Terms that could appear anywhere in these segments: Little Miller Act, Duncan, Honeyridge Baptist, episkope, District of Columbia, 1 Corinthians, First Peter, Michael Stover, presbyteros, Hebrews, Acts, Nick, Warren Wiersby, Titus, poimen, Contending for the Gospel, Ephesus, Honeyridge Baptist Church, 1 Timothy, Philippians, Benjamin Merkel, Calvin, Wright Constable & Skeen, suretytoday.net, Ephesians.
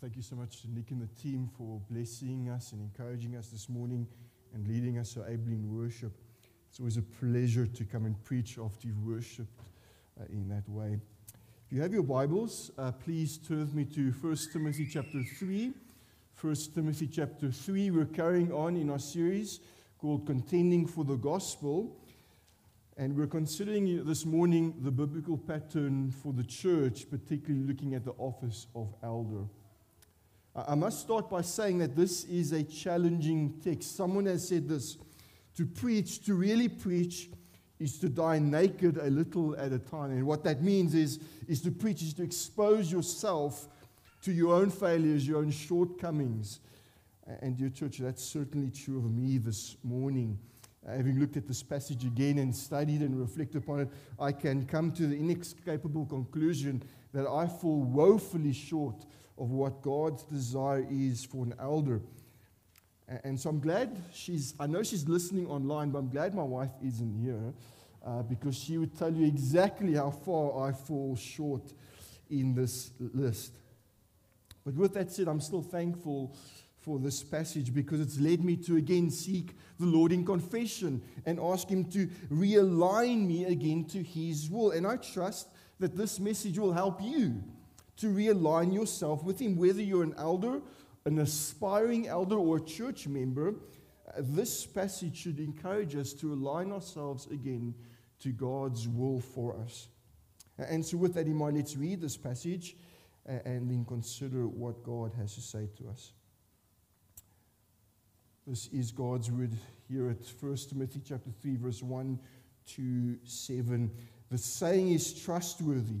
Thank you so much to Nick and the team for blessing us and encouraging us this morning and leading us so ably in worship. It's always a pleasure to come and preach after you've worshipped in that way. If you have your Bibles, please turn with me to 1 Timothy chapter 3. 1 Timothy chapter 3, we're carrying on in our series called Contending for the Gospel. And we're considering this morning the biblical pattern for the church, particularly looking at the office of elder. I must start by saying that this is a challenging text. Someone has said this: to preach, to really preach, is to die naked a little at a time. And what that means is to preach is to expose yourself to your own failures, your own shortcomings. And dear church, that's certainly true of me this morning. Having looked at this passage again and studied and reflected upon it, I can come to the inescapable conclusion that I fall woefully short of what God's desire is for an elder. And so I'm glad I know she's listening online, but I'm glad my wife isn't here because she would tell you exactly how far I fall short in this list. But with that said, I'm still thankful for this passage because it's led me to again seek the Lord in confession and ask Him to realign me again to His will. And I trust that this message will help you to realign yourself with Him, whether you're an elder, an aspiring elder, or a church member. This passage should encourage us to align ourselves again to God's will for us. And so with that in mind, let's read this passage and then consider what God has to say to us. This is God's word here at 1 Timothy chapter 3, verse 1 to 7. The saying is trustworthy.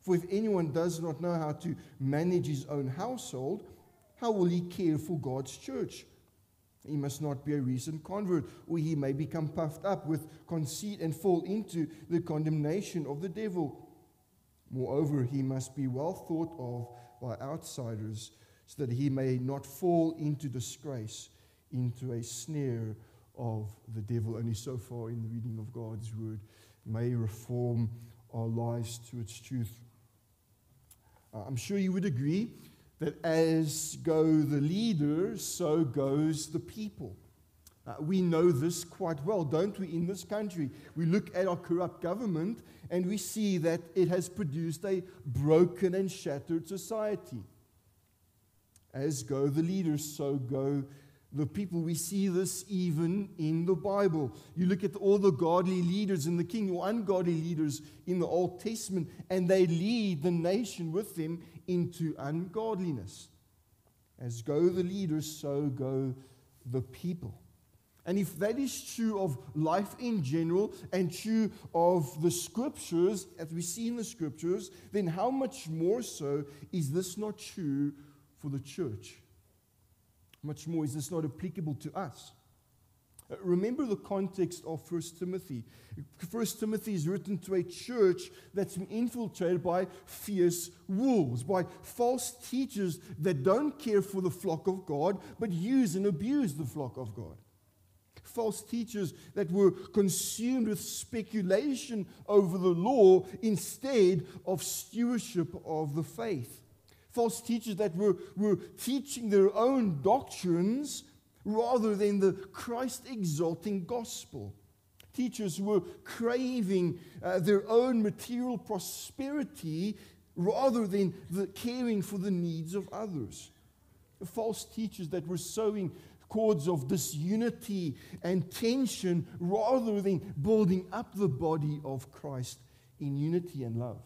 For if anyone does not know how to manage his own household, how will he care for God's church? He must not be a recent convert, or he may become puffed up with conceit and fall into the condemnation of the devil. Moreover, he must be well thought of by outsiders, so that he may not fall into disgrace, into a snare of the devil. Only so far in the reading of God's word. May reform our lives to its truth. I'm sure you would agree that as go the leader, so goes the people. We know this quite well, don't we, in this country? We look at our corrupt government and we see that it has produced a broken and shattered society. As go the leader, so go the people. We see this even in the Bible. You look at all the godly leaders in the king or ungodly leaders in the Old Testament, and they lead the nation with them into ungodliness. As go the leaders, so go the people. And if that is true of life in general and true of the scriptures, as we see in the scriptures, then how much more so is this not true for the church? Much more is this not applicable to us. Remember the context of 1 Timothy. 1 Timothy is written to a church that's been infiltrated by fierce wolves, by false teachers that don't care for the flock of God, but use and abuse the flock of God. False teachers that were consumed with speculation over the law instead of stewardship of the faith. False teachers that were teaching their own doctrines rather than the Christ-exalting gospel. Teachers were craving their own material prosperity rather than the caring for the needs of others. False teachers that were sowing cords of disunity and tension rather than building up the body of Christ in unity and love.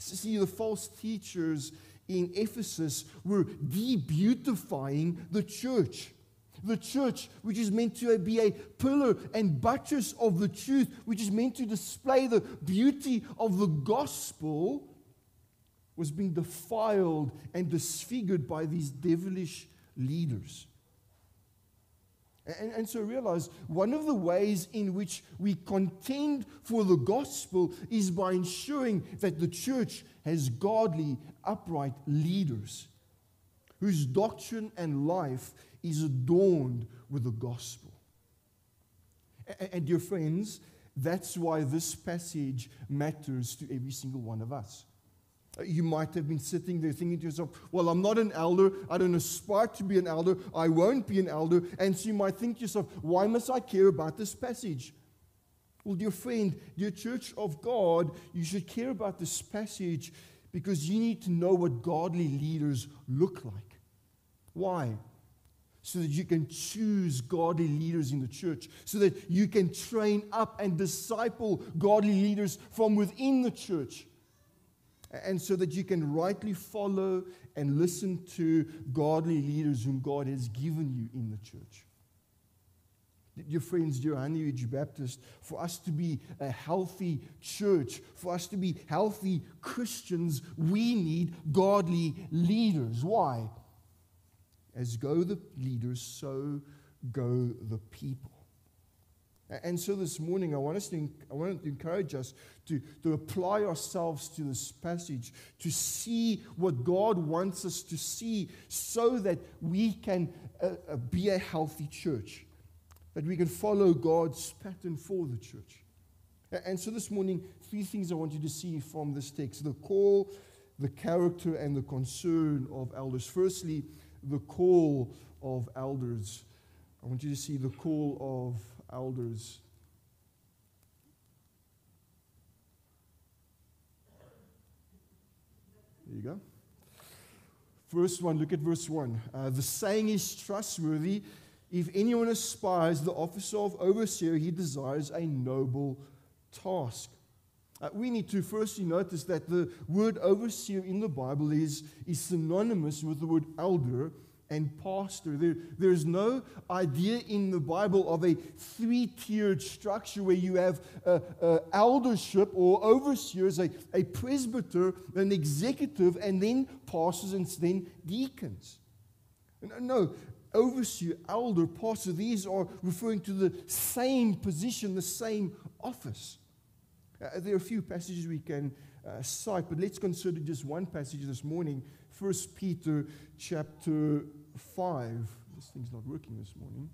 See, the false teachers in Ephesus were de-beautifying the church. The church, which is meant to be a pillar and buttress of the truth, which is meant to display the beauty of the gospel, was being defiled and disfigured by these devilish leaders. And so realize one of the ways in which we contend for the gospel is by ensuring that the church has godly, upright leaders whose doctrine and life is adorned with the gospel. And dear friends, that's why this passage matters to every single one of us. You might have been sitting there thinking to yourself, well, I'm not an elder. I don't aspire to be an elder. I won't be an elder. And so you might think to yourself, why must I care about this passage? Well, dear friend, dear church of God, you should care about this passage because you need to know what godly leaders look like. Why? So that you can choose godly leaders in the church, so that you can train up and disciple godly leaders from within the church, and so that you can rightly follow and listen to godly leaders whom God has given you in the church. Dear friends, dear Honeyridge Baptist, for us to be a healthy church, for us to be healthy Christians, we need godly leaders. Why? As go the leaders, so go the people. And so this morning, I want to encourage us to apply ourselves to this passage, to see what God wants us to see so that we can be a healthy church, that we can follow God's pattern for the church. And so this morning, three things I want you to see from this text: the call, the character, and the concern of elders. Firstly, the call of elders. I want you to see the call of elders. There you go. First one, look at verse 1. The saying is trustworthy. If anyone aspires the office of overseer, he desires a noble task. We need to firstly notice that the word overseer in the Bible is synonymous with the word elder and pastor. There is no idea in the Bible of a three-tiered structure where you have eldership or overseers, a presbyter, an executive, and then pastors and then deacons. No. Overseer, elder, pastor, these are referring to the same position, the same office. There are a few passages we can cite, but let's consider just one passage this morning, 1 Peter chapter 5. This thing's not working this morning.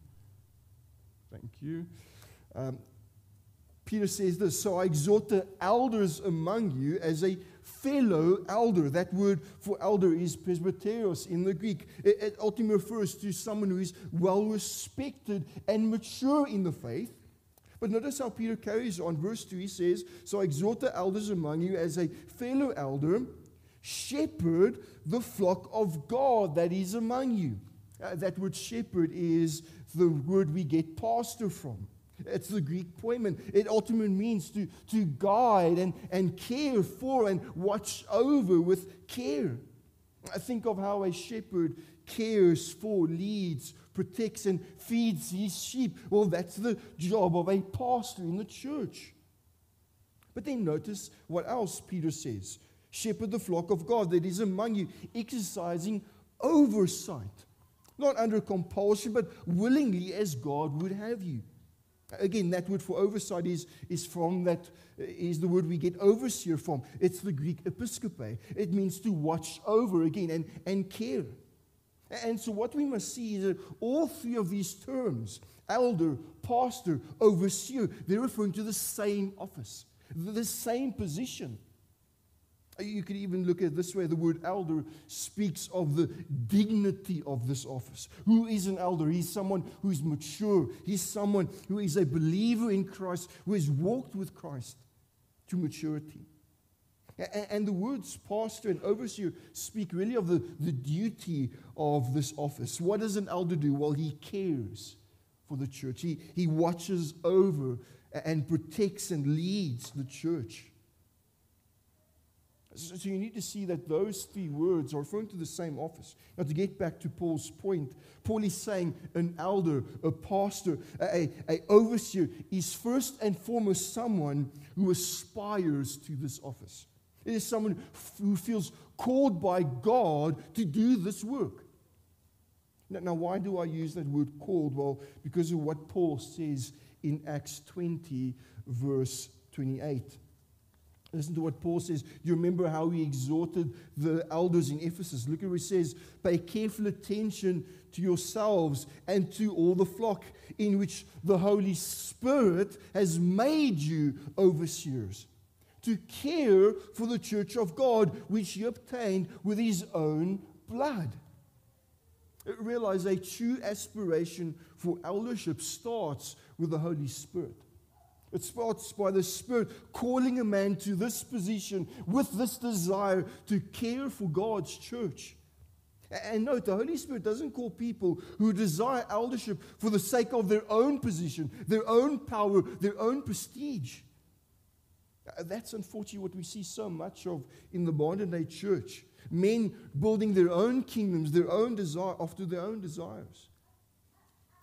Thank you. Peter says this, so I exhort the elders among you as a fellow elder. That word for elder is presbyteros in the Greek. It ultimately refers to someone who is well-respected and mature in the faith. But notice how Peter carries on. Verse 2, he says, so I exhort the elders among you as a fellow elder, shepherd the flock of God that is among you. That word shepherd is the word we get pastor from. It's the Greek poimen. It ultimately means to guide and care for and watch over with care. I think of how a shepherd cares for, leads, protects, and feeds his sheep. Well, that's the job of a pastor in the church. But then notice what else Peter says. Shepherd the flock of God that is among you, exercising oversight. Not under compulsion, but willingly as God would have you. Again, that word for oversight is the word we get overseer from. It's the Greek episkope. It means to watch over again and care. And so what we must see is that all three of these terms, elder, pastor, overseer, they're referring to the same office, the same position. You could even look at it this way. The word elder speaks of the dignity of this office. Who is an elder? He's someone who is mature. He's someone who is a believer in Christ, who has walked with Christ to maturity. And the words pastor and overseer speak really of the duty of this office. What does an elder do? Well, he cares for the church. He watches over and protects and leads the church. So you need to see that those three words are referring to the same office. Now, to get back to Paul's point, Paul is saying an elder, a pastor, an overseer is first and foremost someone who aspires to this office. It is someone who feels called by God to do this work. Now, why do I use that word called? Well, because of what Paul says in Acts 20, verse 28. Listen to what Paul says. Do you remember how he exhorted the elders in Ephesus? Look at what he says. Pay careful attention to yourselves and to all the flock in which the Holy Spirit has made you overseers, to care for the church of God, which he obtained with his own blood. Realize a true aspiration for eldership starts with the Holy Spirit. It starts by the Spirit calling a man to this position with this desire to care for God's church. And note, the Holy Spirit doesn't call people who desire eldership for the sake of their own position, their own power, their own prestige. That's unfortunately what we see so much of in the modern day church. Men building their own kingdoms, their own desire, after their own desires.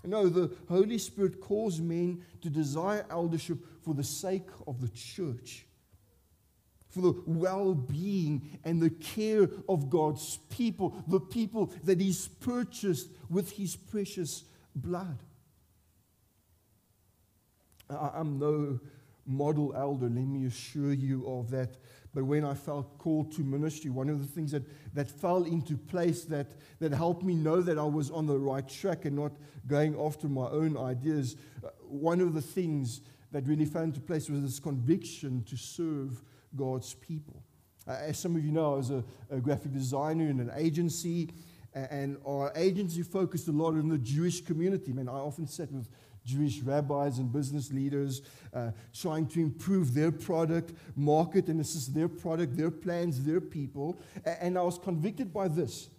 No, the Holy Spirit calls men to desire eldership for the sake of the church, for the well-being and the care of God's people, the people that he's purchased with his precious blood. I'm no model elder, let me assure you of that. But when I felt called to ministry, one of the things that fell into place that helped me know that I was on the right track and not going after my own ideas, one of the things that really fell into place was this conviction to serve God's people. As some of you know, I was a graphic designer in an agency, and our agency focused a lot on the Jewish community. Man, I often sat with Jewish rabbis and business leaders trying to improve their product, market, and assist their product, their plans, their people. And I was convicted by this,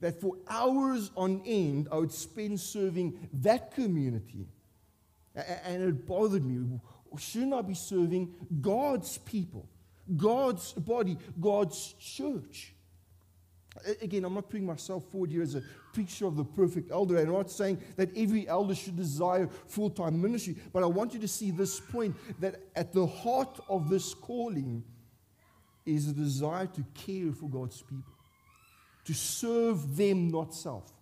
that for hours on end, I would spend serving that community. And it bothered me. Shouldn't I be serving God's people, God's body, God's church? Again, I'm not putting myself forward here as a picture of the perfect elder. I'm not saying that every elder should desire full-time ministry, but I want you to see this point, that at the heart of this calling is a desire to care for God's people, to serve them, not self.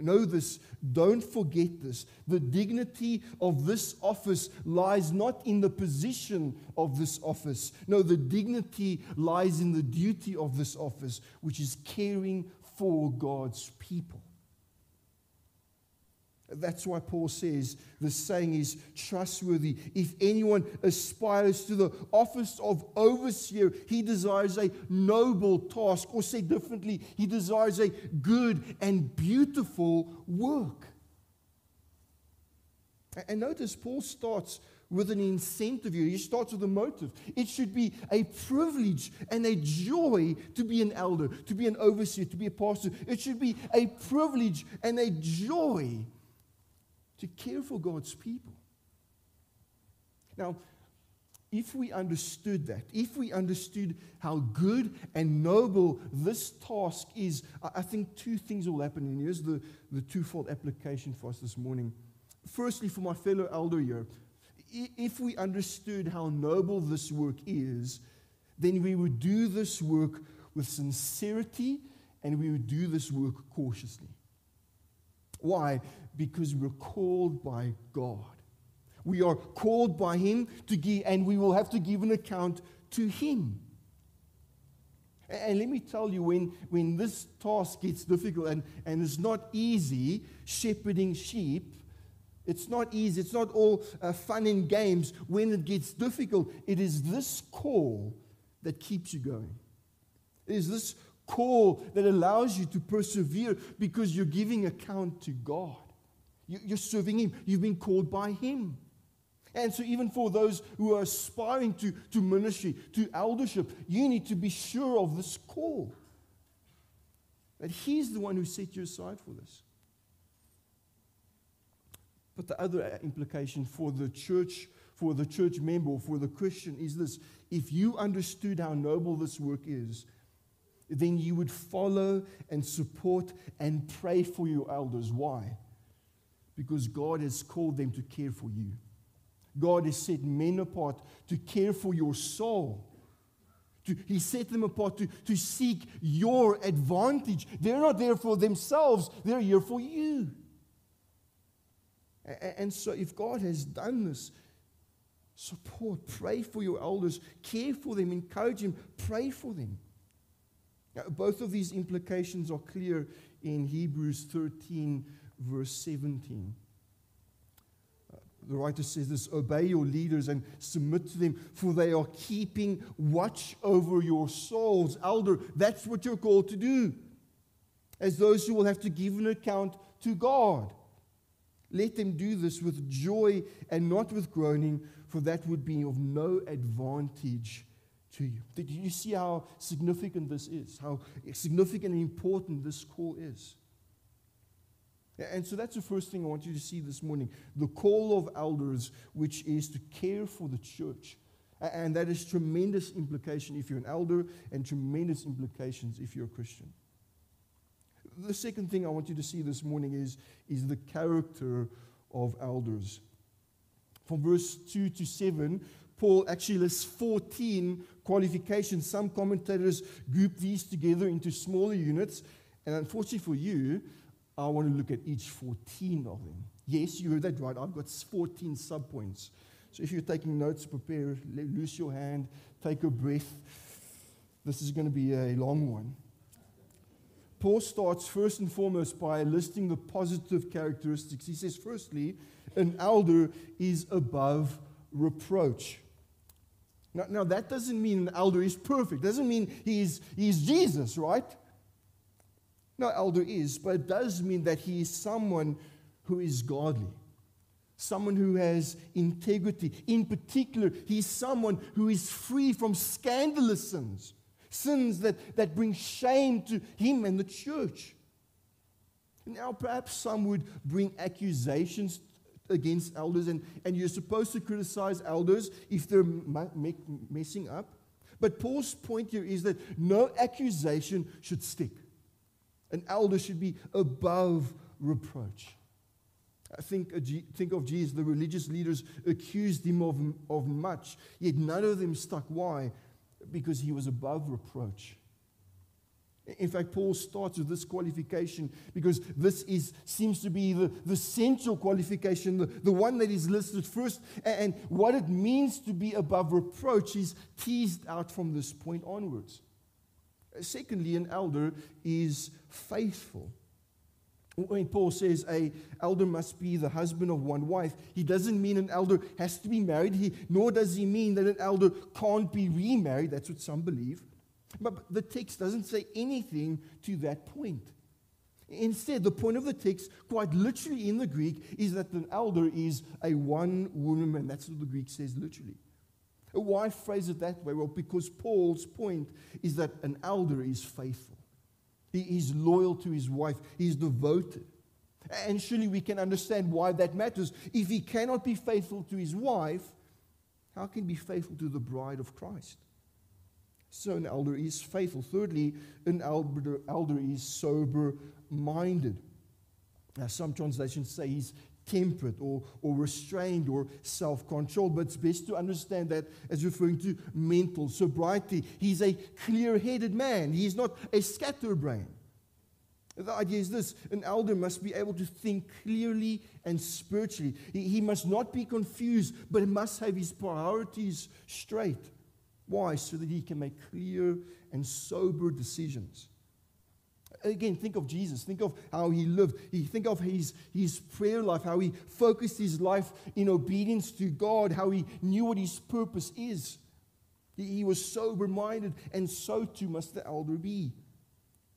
Know this, don't forget this. The dignity of this office lies not in the position of this office. No, the dignity lies in the duty of this office, which is caring for God's people. That's why Paul says the saying is trustworthy. If anyone aspires to the office of overseer, he desires a noble task, or said differently, he desires a good and beautiful work. And notice Paul starts with an incentive here. He starts with a motive. It should be a privilege and a joy to be an elder, to be an overseer, to be a pastor. It should be a privilege and a joy to care for God's people. Now, if we understood that, if we understood how good and noble this task is, I think two things will happen. And here's the twofold application for us this morning. Firstly, for my fellow elder here, if we understood how noble this work is, then we would do this work with sincerity, and we would do this work cautiously. Why? Because we're called by God. We are called by Him to give, and we will have to give an account to Him. And let me tell you, when this task gets difficult, and it's not easy shepherding sheep, it's not easy, it's not all fun and games. When it gets difficult, it is this call that keeps you going. It is this call that allows you to persevere, because you're giving account to God. You're serving Him. You've been called by Him. And so even for those who are aspiring to ministry, to eldership, you need to be sure of this call, that He's the one who set you aside for this. But the other implication for the church member, for the Christian, is this. If you understood how noble this work is, then you would follow and support and pray for your elders. Why? Because God has called them to care for you. God has set men apart to care for your soul. He set them apart to seek your advantage. They're not there for themselves. They're here for you. And so if God has done this, support, pray for your elders, care for them, encourage them, pray for them. Now, both of these implications are clear in Hebrews 13, verse 17. The writer says this, obey your leaders and submit to them, for they are keeping watch over your souls. Elder, that's what you're called to do, as those who will have to give an account to God. Let them do this with joy and not with groaning, for that would be of no advantage to you. Did you see how significant this is? How significant and important this call is? And so that's the first thing I want you to see this morning. The call of elders, which is to care for the church. And that is tremendous implication if you're an elder, and tremendous implications if you're a Christian. The second thing I want you to see this morning is the character of elders. From verse 2 to 7, Paul actually lists 14 qualifications. Some commentators group these together into smaller units. And unfortunately for you, I want to look at each 14 of them. Yes, you heard that right. I've got 14 subpoints. So if you're taking notes, prepare, loose your hand, take a breath. This is going to be a long one. Paul starts first and foremost by listing the positive characteristics. He says, firstly, an elder is above reproach. Now that doesn't mean an elder is perfect. Doesn't mean he's Jesus, right? No, elder is, but it does mean that he is someone who is godly, someone who has integrity. In particular, he's someone who is free from scandalous sins, sins that bring shame to him and the church. Now, perhaps some would bring accusations against elders, and you're supposed to criticize elders if they're messing up. But Paul's point here is that no accusation should stick. An elder should be above reproach. Think of Jesus. The religious leaders accused him of much, yet none of them stuck. Why? Because he was above reproach. In fact, Paul starts with this qualification because this seems to be the central qualification, the one that is listed first. And what it means to be above reproach is teased out from this point onwards. Secondly, an elder is faithful. When Paul says an elder must be the husband of one wife, he doesn't mean an elder has to be married, nor does he mean that an elder can't be remarried. That's what some believe. But the text doesn't say anything to that point. Instead, the point of the text, quite literally in the Greek, is that an elder is a one-woman man. That's what the Greek says literally. Why phrase it that way? Well, because Paul's point is that an elder is faithful. He is loyal to his wife. He is devoted. And surely we can understand why that matters. If he cannot be faithful to his wife, how can he be faithful to the bride of Christ? So an elder is faithful. Thirdly, an elder is sober-minded. Now, some translations say he's temperate or restrained or self-controlled, but it's best to understand that as referring to mental sobriety. He's a clear-headed man. He's not a scatterbrain. The idea is this: an elder must be able to think clearly and spiritually. He must not be confused, but he must have his priorities straight. Why? So that he can make clear and sober decisions. Again, think of Jesus. Think of how he lived. Think of his prayer life, how he focused his life in obedience to God, how he knew what his purpose is. He was sober-minded, and so too must the elder be,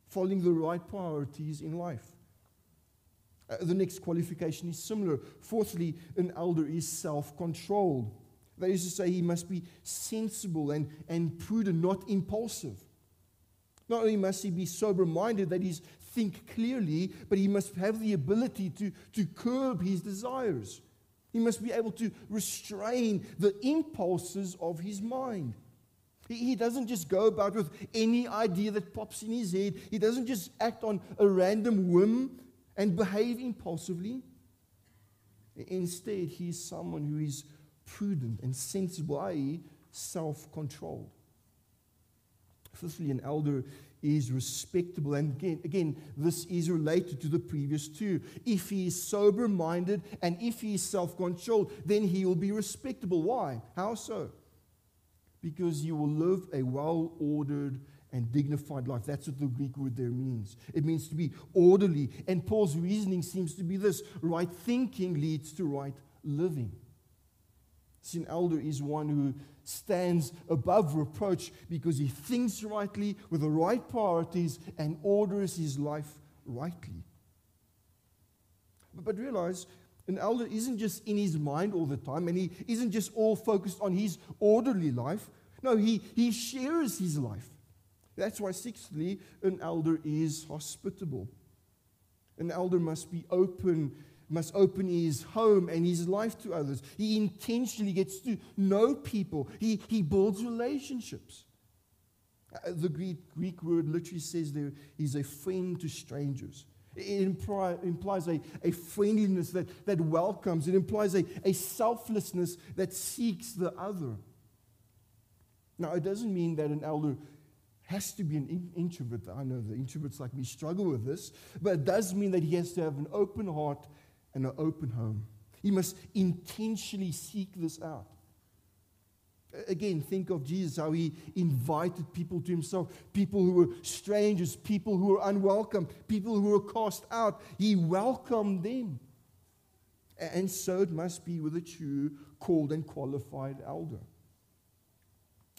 following the right priorities in life. The next qualification is similar. Fourthly, an elder is self-controlled. That is to say, he must be sensible and prudent, not impulsive. Not only must he be sober-minded, that is, think clearly, but he must have the ability to curb his desires. He must be able to restrain the impulses of his mind. He doesn't just go about with any idea that pops in his head. He doesn't just act on a random whim and behave impulsively. Instead, he is someone who is prudent and sensible, i.e., self-controlled. Fifthly, an elder is respectable. And again, this is related to the previous two. If he is sober-minded and if he is self-controlled, then he will be respectable. Why? How so? Because you will live a well-ordered and dignified life. That's what the Greek word there means. It means to be orderly. And Paul's reasoning seems to be this: right thinking leads to right living. See, an elder is one who stands above reproach because he thinks rightly with the right priorities and orders his life rightly. But realize, an elder isn't just in his mind all the time, and he isn't just all focused on his orderly life. No, he shares his life. That's why, sixthly, an elder is hospitable. An elder must be open, must open his home and his life to others. He intentionally gets to know people. He builds relationships. The Greek word literally says there he's a friend to strangers. It implies a friendliness that welcomes. It implies a selflessness that seeks the other. Now, it doesn't mean that an elder has to be an introvert. I know the introverts like me struggle with this, but it does mean that he has to have an open heart and an open home. He must intentionally seek this out. Again, think of Jesus, how he invited people to himself, people who were strangers, people who were unwelcome, people who were cast out. He welcomed them. And so it must be with a true, called and qualified elder.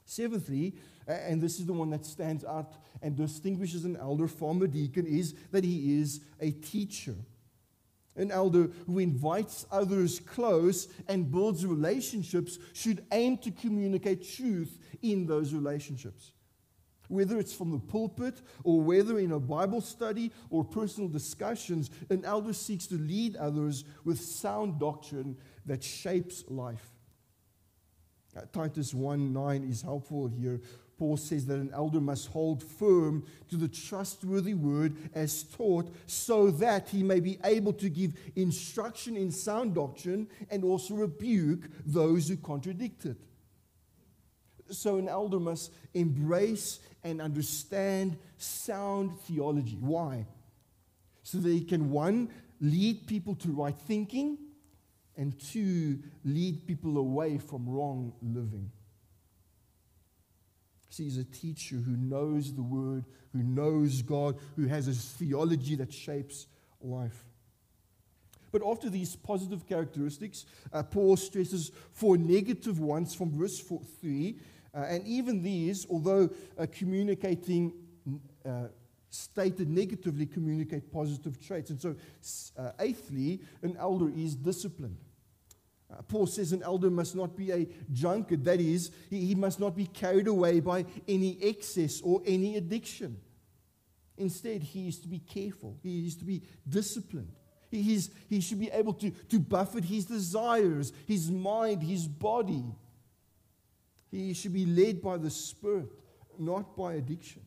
Seventhly, and this is the one that stands out and distinguishes an elder from a deacon, is that he is a teacher. An elder who invites others close and builds relationships should aim to communicate truth in those relationships. Whether it's from the pulpit or whether in a Bible study or personal discussions, an elder seeks to lead others with sound doctrine that shapes life. Titus 1:9 is helpful here. Paul says that an elder must hold firm to the trustworthy word as taught, so that he may be able to give instruction in sound doctrine and also rebuke those who contradict it. So an elder must embrace and understand sound theology. Why? So that he can, one, lead people to right thinking, and two, lead people away from wrong living. See, he's a teacher who knows the Word, who knows God, who has a theology that shapes life. But after these positive characteristics, Paul stresses four negative ones from verse 3. And even these, although communicating stated negatively, communicate positive traits. And so, eighthly, an elder is disciplined. Paul says an elder must not be a drunkard. That is, he must not be carried away by any excess or any addiction. Instead, he is to be careful. He is to be disciplined. He should be able to buffet his desires, his mind, his body. He should be led by the Spirit, not by addiction.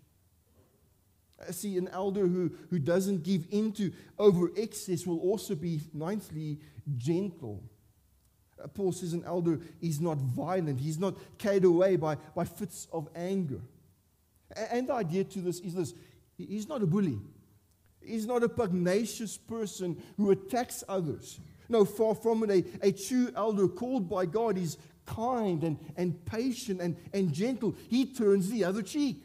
See, an elder who doesn't give in to over excess will also be, ninthly, gentle. Paul says an elder is not violent. He's not carried away by fits of anger. And the idea to this is this: he's not a bully. He's not a pugnacious person who attacks others. No, far from it. A true elder called by God is kind and patient and gentle. He turns the other cheek.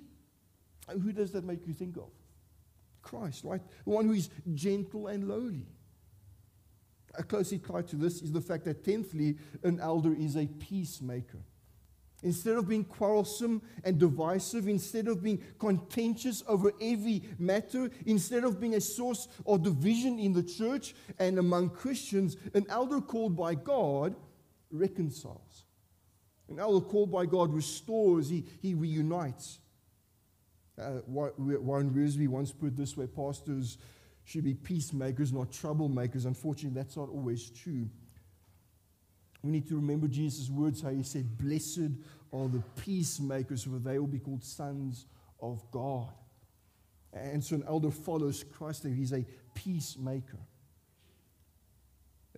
Who does that make you think of? Christ, right? The one who is gentle and lowly. Closely tied to this is the fact that, tenthly, an elder is a peacemaker. Instead of being quarrelsome and divisive, instead of being contentious over every matter, instead of being a source of division in the church and among Christians, an elder called by God reconciles. An elder called by God restores, he reunites. Warren Wiersby once put it this way: pastors should be peacemakers, not troublemakers. Unfortunately, that's not always true. We need to remember Jesus' words, how he said, "Blessed are the peacemakers, for they will be called sons of God." And so an elder follows Christ there. He's a peacemaker.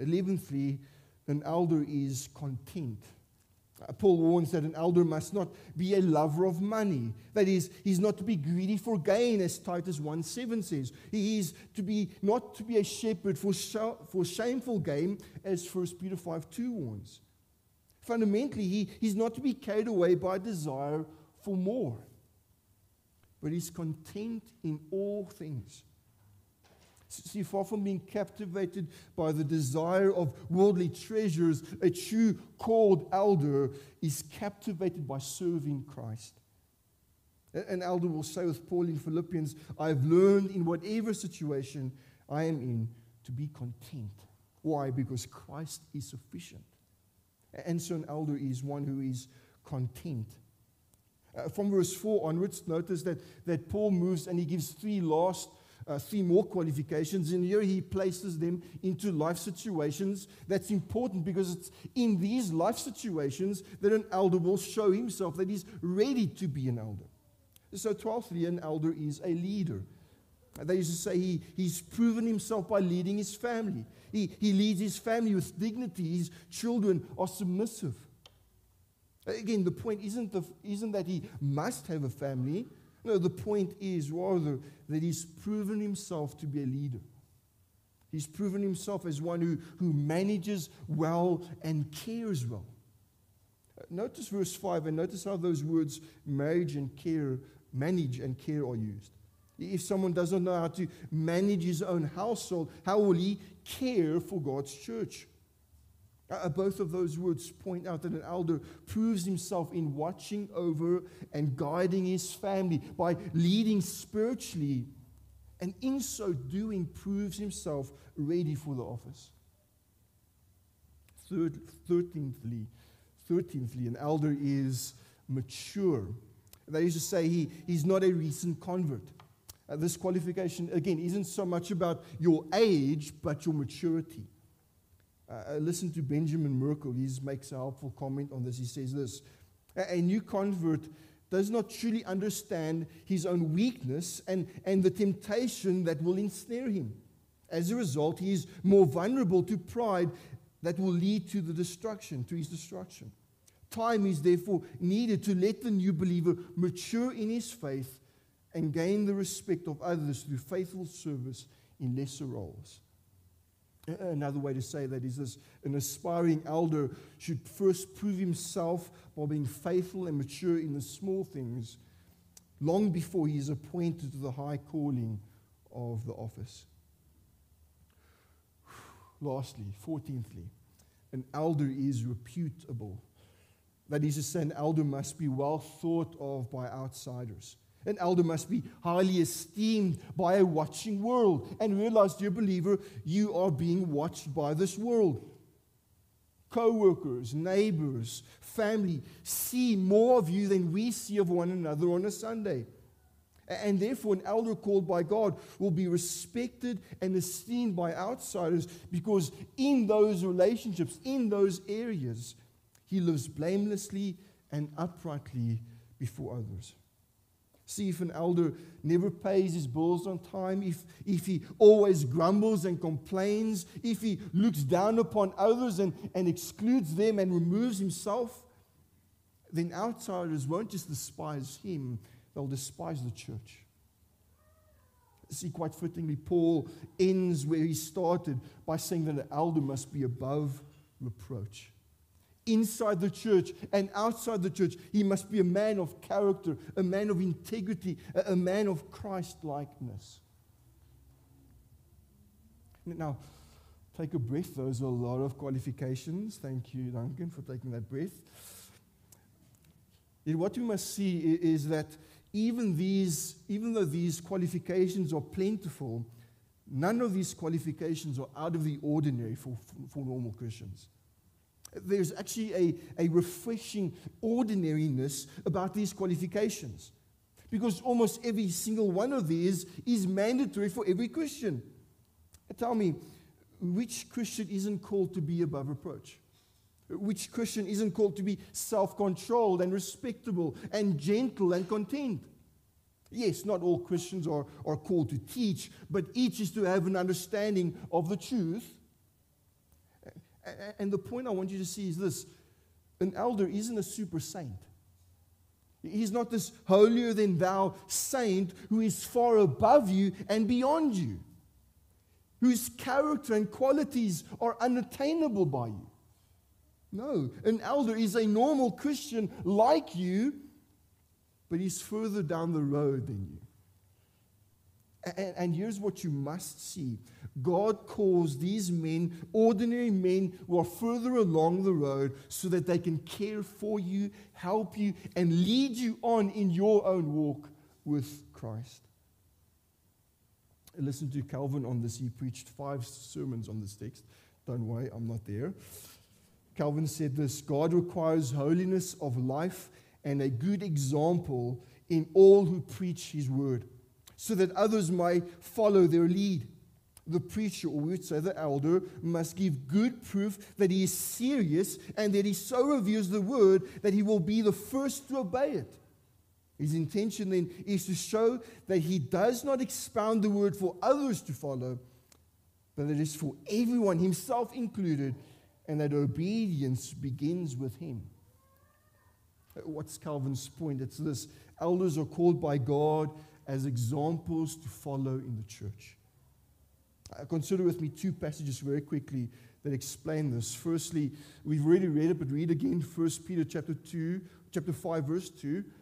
11thly, an elder is content. Paul warns that an elder must not be a lover of money. That is, he's not to be greedy for gain, as Titus 1:7 says. He is to be not to be a shepherd for shameful gain, as First Peter 5:2 warns. Fundamentally, he's not to be carried away by desire for more, but he's content in all things. See, far from being captivated by the desire of worldly treasures, a true called elder is captivated by serving Christ. An elder will say with Paul in Philippians, I have learned in whatever situation I am in to be content. Why? Because Christ is sufficient. And so an elder is one who is content. From verse 4 onwards, notice that Paul moves and he gives three more qualifications, and here he places them into life situations. That's important because it's in these life situations that an elder will show himself that he's ready to be an elder. So, 12:3, an elder is a leader. That is to say, he's proven himself by leading his family. He leads his family with dignity. His children are submissive. Again, the point isn't that he must have a family. No, the point is rather that he's proven himself to be a leader. He's proven himself as one who manages well and cares well. Notice verse 5 and notice how those words manage and care are used. If someone does not know how to manage his own household, how will he care for God's church? Both of those words point out that an elder proves himself in watching over and guiding his family by leading spiritually, and in so doing proves himself ready for the office. Thirteenthly, an elder is mature. That is to say, he's not a recent convert. This qualification, again, isn't so much about your age, but your maturity. Listen to Benjamin Merkel. He makes a helpful comment on this. He says this, a new convert does not truly understand his own weakness and the temptation that will ensnare him. As a result, he is more vulnerable to pride that will lead to his destruction. Time is therefore needed to let the new believer mature in his faith and gain the respect of others through faithful service in lesser roles. Another way to say that is this: an aspiring elder should first prove himself by being faithful and mature in the small things long before he is appointed to the high calling of the office. Lastly, 14thly, an elder is reputable. That is to say, an elder must be well thought of by outsiders. An elder must be highly esteemed by a watching world. And realize, dear believer, you are being watched by this world. Co-workers, neighbors, family see more of you than we see of one another on a Sunday. And therefore, an elder called by God will be respected and esteemed by outsiders because in those relationships, in those areas, he lives blamelessly and uprightly before others. See, if an elder never pays his bills on time, if he always grumbles and complains, if he looks down upon others and excludes them and removes himself, then outsiders won't just despise him, they'll despise the church. See, quite fittingly, Paul ends where he started by saying that an elder must be above reproach. Inside the church and outside the church, he must be a man of character, a man of integrity, a man of Christ-likeness. Now, take a breath. Those are a lot of qualifications. Thank you, Duncan, for taking that breath. And what we must see is that even though these qualifications are plentiful, none of these qualifications are out of the ordinary for normal Christians. There's actually a refreshing ordinariness about these qualifications, because almost every single one of these is mandatory for every Christian. Tell me, which Christian isn't called to be above reproach? Which Christian isn't called to be self-controlled and respectable and gentle and content? Yes, not all Christians are called to teach, but each is to have an understanding of the truth. And the point I want you to see is this: an elder isn't a super saint. He's not this holier than thou saint who is far above you and beyond you, whose character and qualities are unattainable by you. No, an elder is a normal Christian like you, but he's further down the road than you. And here's what you must see. God calls these men, ordinary men, who are further along the road so that they can care for you, help you, and lead you on in your own walk with Christ. Listen to Calvin on this. He preached 5 sermons on this text. Don't worry, I'm not there. Calvin said this: God requires holiness of life and a good example in all who preach his word, so that others may follow their lead. The preacher, or we would say the elder, must give good proof that he is serious and that he so reveres the word that he will be the first to obey it. His intention then is to show that he does not expound the word for others to follow, but it is for everyone, himself included, and that obedience begins with him. What's Calvin's point? It's this: elders are called by God as examples to follow in the church. Consider with me 2 passages very quickly that explain this. Firstly, we've already read it, but read again. First Peter chapter 5, verse 2. It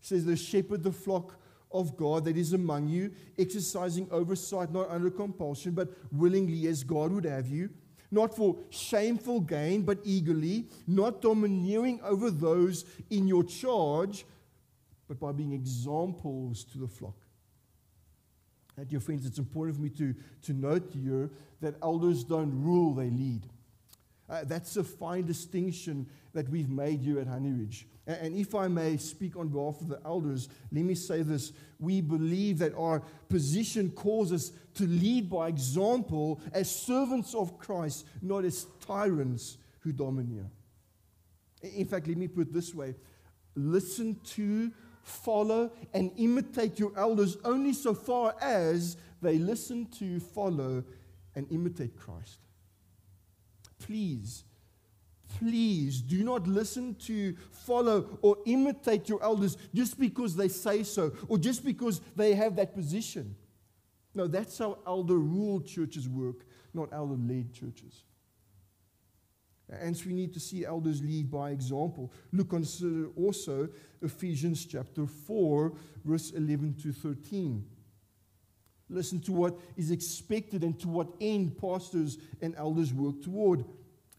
says, "The shepherd the flock of God that is among you, exercising oversight not under compulsion, but willingly as God would have you, not for shameful gain, but eagerly, not domineering over those in your charge, but by being examples to the flock." And dear friends, it's important for me to note here that elders don't rule, they lead. That's a fine distinction that we've made here at Honeyridge. And if I may speak on behalf of the elders, let me say this: we believe that our position calls us to lead by example as servants of Christ, not as tyrants who domineer. In fact, let me put it this way: listen to, follow, and imitate your elders only so far as they listen to, follow, and imitate Christ. Please do not listen to, follow, or imitate your elders just because they say so or just because they have that position. No, that's how elder-ruled churches work, not elder-led churches. And so we need to see elders lead by example. Look, consider also Ephesians chapter 4, verse 11 to 13. Listen to what is expected and to what end pastors and elders work toward.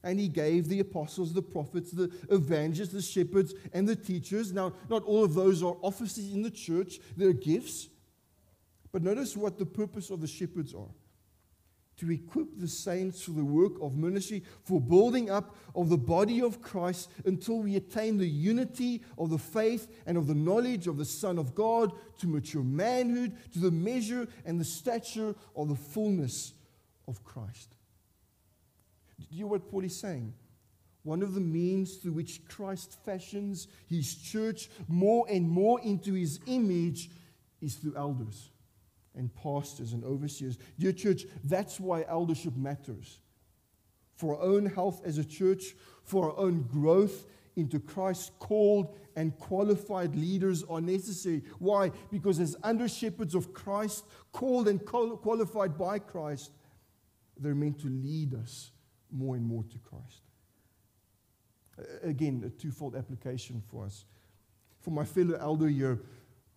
"And he gave the apostles, the prophets, the evangelists, the shepherds, and the teachers." Now, not all of those are offices in the church. They're gifts. But notice what the purpose of the shepherds are: to equip the saints for the work of ministry, for building up of the body of Christ until we attain the unity of the faith and of the knowledge of the Son of God, to mature manhood, to the measure and the stature of the fullness of Christ. Do you hear what Paul is saying? One of the means through which Christ fashions his church more and more into his image is through elders and pastors and overseers. Dear church, that's why eldership matters. For our own health as a church, for our own growth into Christ, called and qualified leaders are necessary. Why? Because as under-shepherds of Christ, called and qualified by Christ, they're meant to lead us more and more to Christ. Again, a twofold application for us. For my fellow elder here,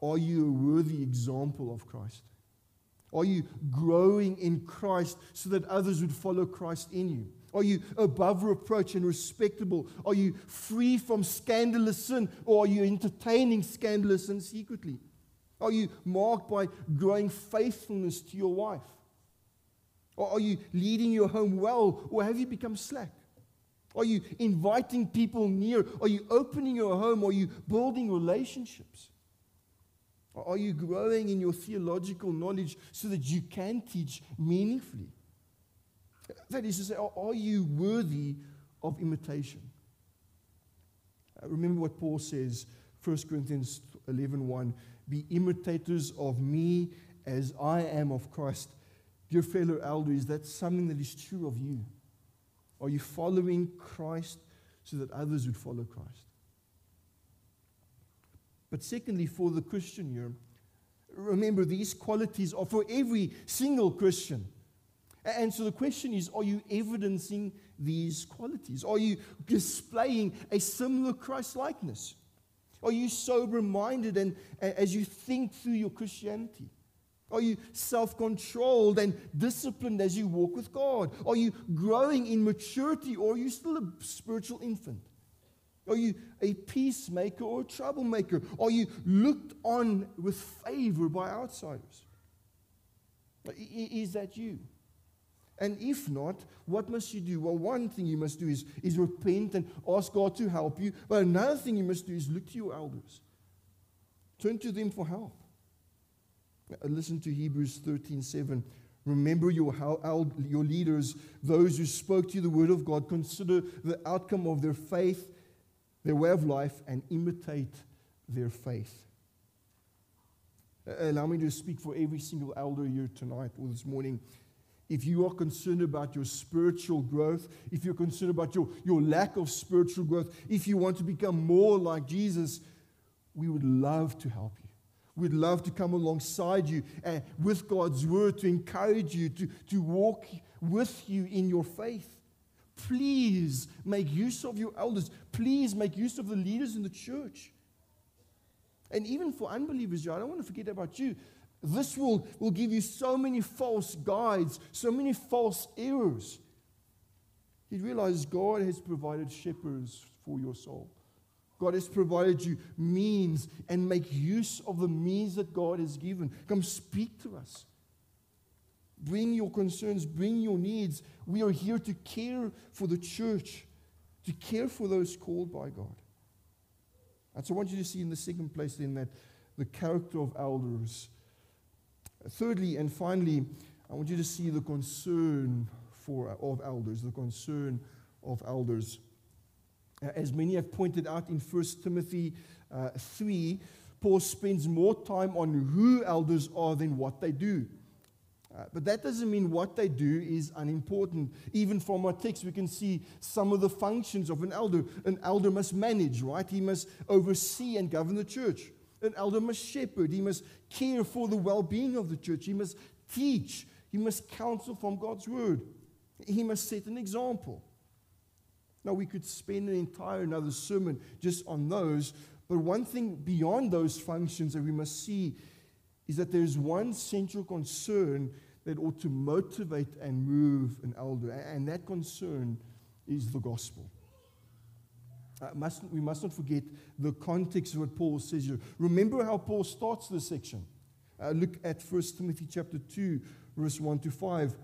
are you a worthy example of Christ? Are you growing in Christ so that others would follow Christ in you? Are you above reproach and respectable? Are you free from scandalous sin, or are you entertaining scandalous sin secretly? Are you marked by growing faithfulness to your wife? Or are you leading your home well, or have you become slack? Are you inviting people near? Are you opening your home? Are you building relationships? Are you growing in your theological knowledge so that you can teach meaningfully? That is to say, are you worthy of imitation? Remember what Paul says, 1 Corinthians 11:1, "Be imitators of me as I am of Christ." Dear fellow elder, is that something that is true of you? Are you following Christ so that others would follow Christ. But secondly, for the Christian here, remember these qualities are for every single Christian. And so the question is, are you evidencing these qualities? Are you displaying a similar Christ-likeness? Are you sober-minded and as you think through your Christianity? Are you self-controlled and disciplined as you walk with God? Are you growing in maturity, or are you still a spiritual infant? Are you a peacemaker or a troublemaker? Are you looked on with favor by outsiders? Is that you? And if not, what must you do? Well, one thing you must do is repent and ask God to help you. But another thing you must do is look to your elders. Turn to them for help. Listen to Hebrews 13:7. Remember your leaders, those who spoke to you the word of God. Consider the outcome of their faith, their way of life, and imitate their faith. Allow me to speak for every single elder here tonight or this morning. If you are concerned about your spiritual growth, if you're concerned about your lack of spiritual growth, if you want to become more like Jesus, we would love to help you. We'd love to come alongside you with God's word to encourage you, to walk with you in your faith. Please make use of your elders. Please make use of the leaders in the church. And even for unbelievers, I don't want to forget about you. This world will give you so many false guides, so many false errors. You realize God has provided shepherds for your soul. God has provided you means, and make use of the means that God has given. Come speak to us. Bring your concerns, bring your needs. We are here to care for the church, to care for those called by God. And so I want you to see in the second place then that the character of elders. Thirdly and finally, I want you to see the concern of elders, the concern of elders. As many have pointed out in 1 Timothy 3, Paul spends more time on who elders are than what they do. But that doesn't mean what they do is unimportant. Even from our text, we can see some of the functions of an elder. An elder must manage, right? He must oversee and govern the church. An elder must shepherd. He must care for the well-being of the church. He must teach. He must counsel from God's word. He must set an example. Now, we could spend an entire another sermon just on those. But one thing beyond those functions that we must see is that there is one central concern that ought to motivate and move an elder, and that concern is the gospel. We must not forget the context of what Paul says here. Remember how Paul starts this section. Look at 1 Timothy chapter 2, verse 1 to 5.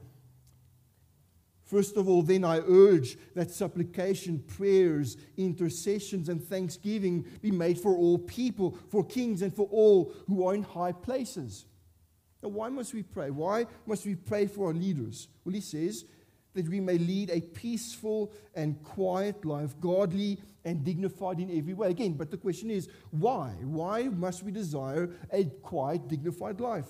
First of all, then I urge that supplication, prayers, intercessions, and thanksgiving be made for all people, for kings, and for all who are in high places. Now, why must we pray? Why must we pray for our leaders? Well, he says that we may lead a peaceful and quiet life, godly and dignified in every way. Again, but the question is, why? Why must we desire a quiet, dignified life?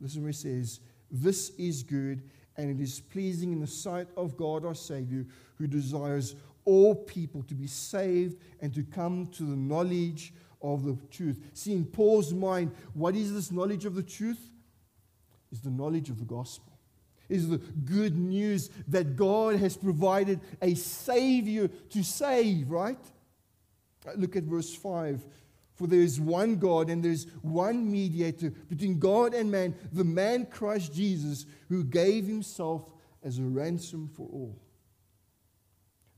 Listen to what he says. This is good, and it is pleasing in the sight of God our Savior, who desires all people to be saved and to come to the knowledge of the truth. See, in Paul's mind, what is this knowledge of the truth? It's the knowledge of the gospel. It's the good news that God has provided a Savior to save, right? Look at verse 5. For there is one God and there is one mediator between God and man, the man Christ Jesus, who gave himself as a ransom for all.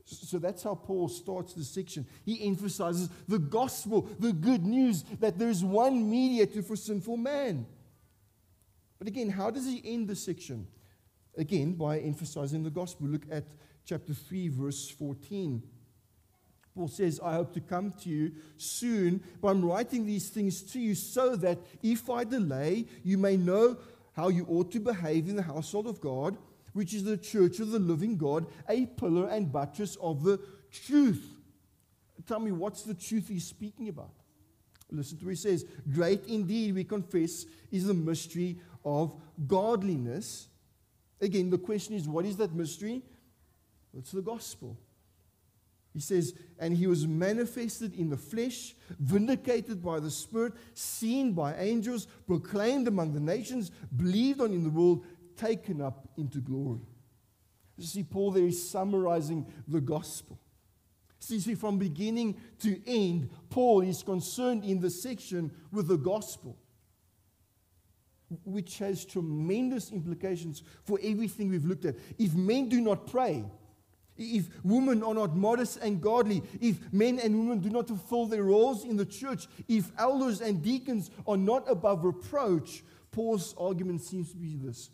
So that's how Paul starts this section. He emphasizes the gospel, the good news, that there is one mediator for sinful man. But again, how does he end this section? Again, by emphasizing the gospel. Look at chapter 3, verse 14. Paul says, I hope to come to you soon, but I'm writing these things to you so that if I delay, you may know how you ought to behave in the household of God, which is the church of the living God, a pillar and buttress of the truth. Tell me, what's the truth he's speaking about? Listen to what he says. Great indeed, we confess, is the mystery of godliness. Again, the question is, what is that mystery? It's the gospel. He says, and he was manifested in the flesh, vindicated by the Spirit, seen by angels, proclaimed among the nations, believed on in the world, taken up into glory. You see, Paul there is summarizing the gospel. See, from beginning to end, Paul is concerned in this section with the gospel, which has tremendous implications for everything we've looked at. If men do not pray, if women are not modest and godly, if men and women do not fulfill their roles in the church, if elders and deacons are not above reproach, Paul's argument seems to be this: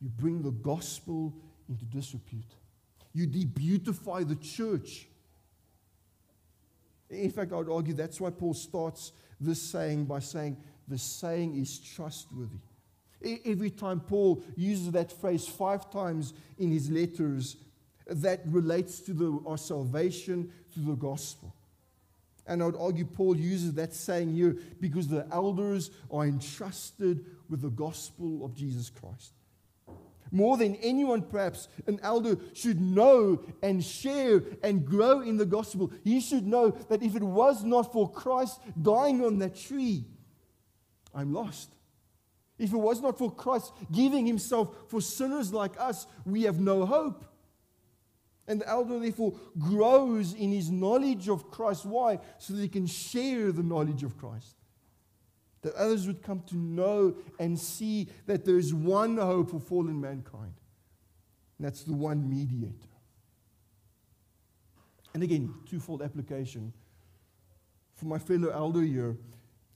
you bring the gospel into disrepute. You de-beautify the church. In fact, I would argue that's why Paul starts this saying by saying, the saying is trustworthy. Every time Paul uses that phrase 5 times in his letters, that relates to our salvation through the gospel. And I would argue Paul uses that saying here because the elders are entrusted with the gospel of Jesus Christ. More than anyone, perhaps, an elder should know and share and grow in the gospel. He should know that if it was not for Christ dying on that tree, I'm lost. If it was not for Christ giving himself for sinners like us, we have no hope. And the elder, therefore, grows in his knowledge of Christ. Why? So that he can share the knowledge of Christ, that others would come to know and see that there is one hope for fallen mankind, and that's the one mediator. And again, twofold application. For my fellow elder here,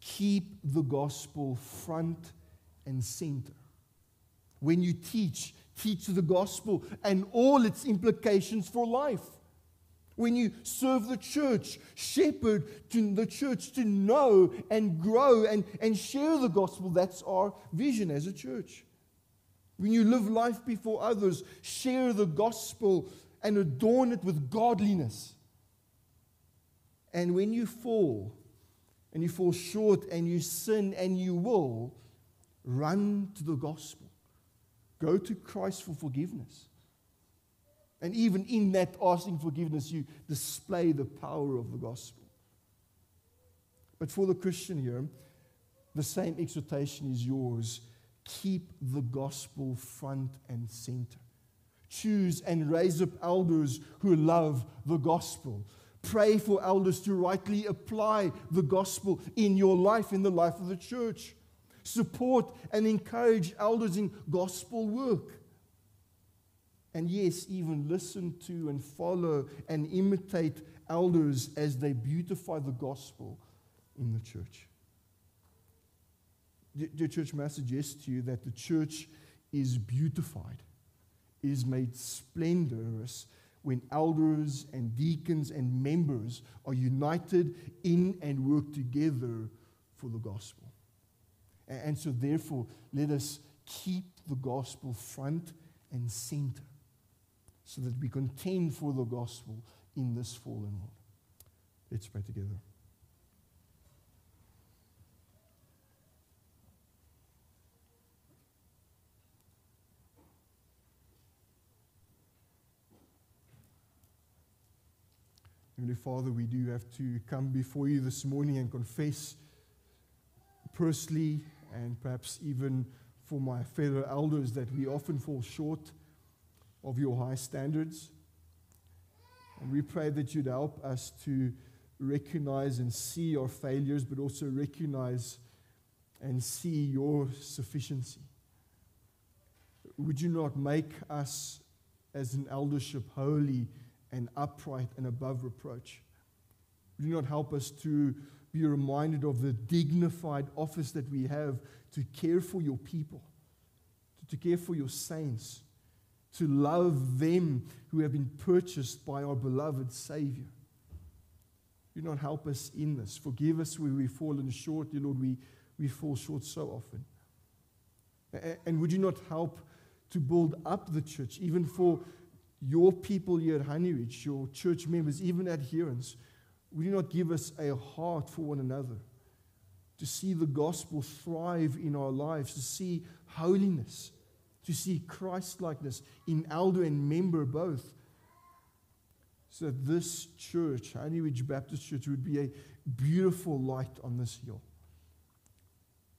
keep the gospel front and center. When you teach the gospel and all its implications for life. When you serve the church, shepherd to the church to know and grow and share the gospel. That's our vision as a church. When you live life before others, share the gospel and adorn it with godliness. And when you fall, and you fall short, and you sin, and you will, run to the gospel. Go to Christ for forgiveness. And even in that asking forgiveness, you display the power of the gospel. But for the Christian here, the same exhortation is yours. Keep the gospel front and center. Choose and raise up elders who love the gospel. Pray for elders to rightly apply the gospel in your life, in the life of the church. Support and encourage elders in gospel work. And yes, even listen to and follow and imitate elders as they beautify the gospel in the church. Dear church, may I suggest to you that the church is beautified, is made splendorous when elders and deacons and members are united in and work together for the gospel. And so therefore, let us keep the gospel front and center, so that we contend for the gospel in this fallen world. Let's pray together. Heavenly Father, we do have to come before you this morning and confess personally, and perhaps even for my fellow elders, that we often fall short of your high standards. And we pray that you'd help us to recognize and see our failures, but also recognize and see your sufficiency. Would you not make us as an eldership holy and upright and above reproach? Would you not help us to be reminded of the dignified office that we have to care for your people, to care for your saints, to love them who have been purchased by our beloved Savior. Do not help us in this. Forgive us where we've fallen short. Dear Lord, we fall short so often. And would you not help to build up the church, even for your people here at Honeyridge, your church members, even adherents? Would you not give us a heart for one another, to see the gospel thrive in our lives, to see holiness, to see Christ-likeness in elder and member both, so that this church, Honeyridge Baptist Church, would be a beautiful light on this hill.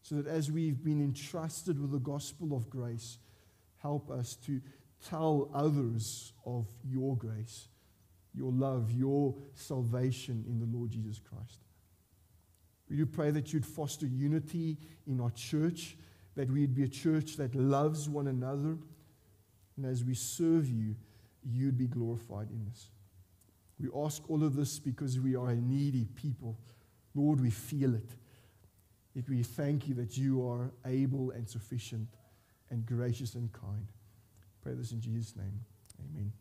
So that as we've been entrusted with the gospel of grace, help us to tell others of your grace, your love, your salvation in the Lord Jesus Christ. We do pray that you'd foster unity in our church, that we'd be a church that loves one another, and as we serve you, you'd be glorified in us. We ask all of this because we are a needy people. Lord, we feel it. Yet we thank you that you are able and sufficient and gracious and kind. Pray this in Jesus' name. Amen.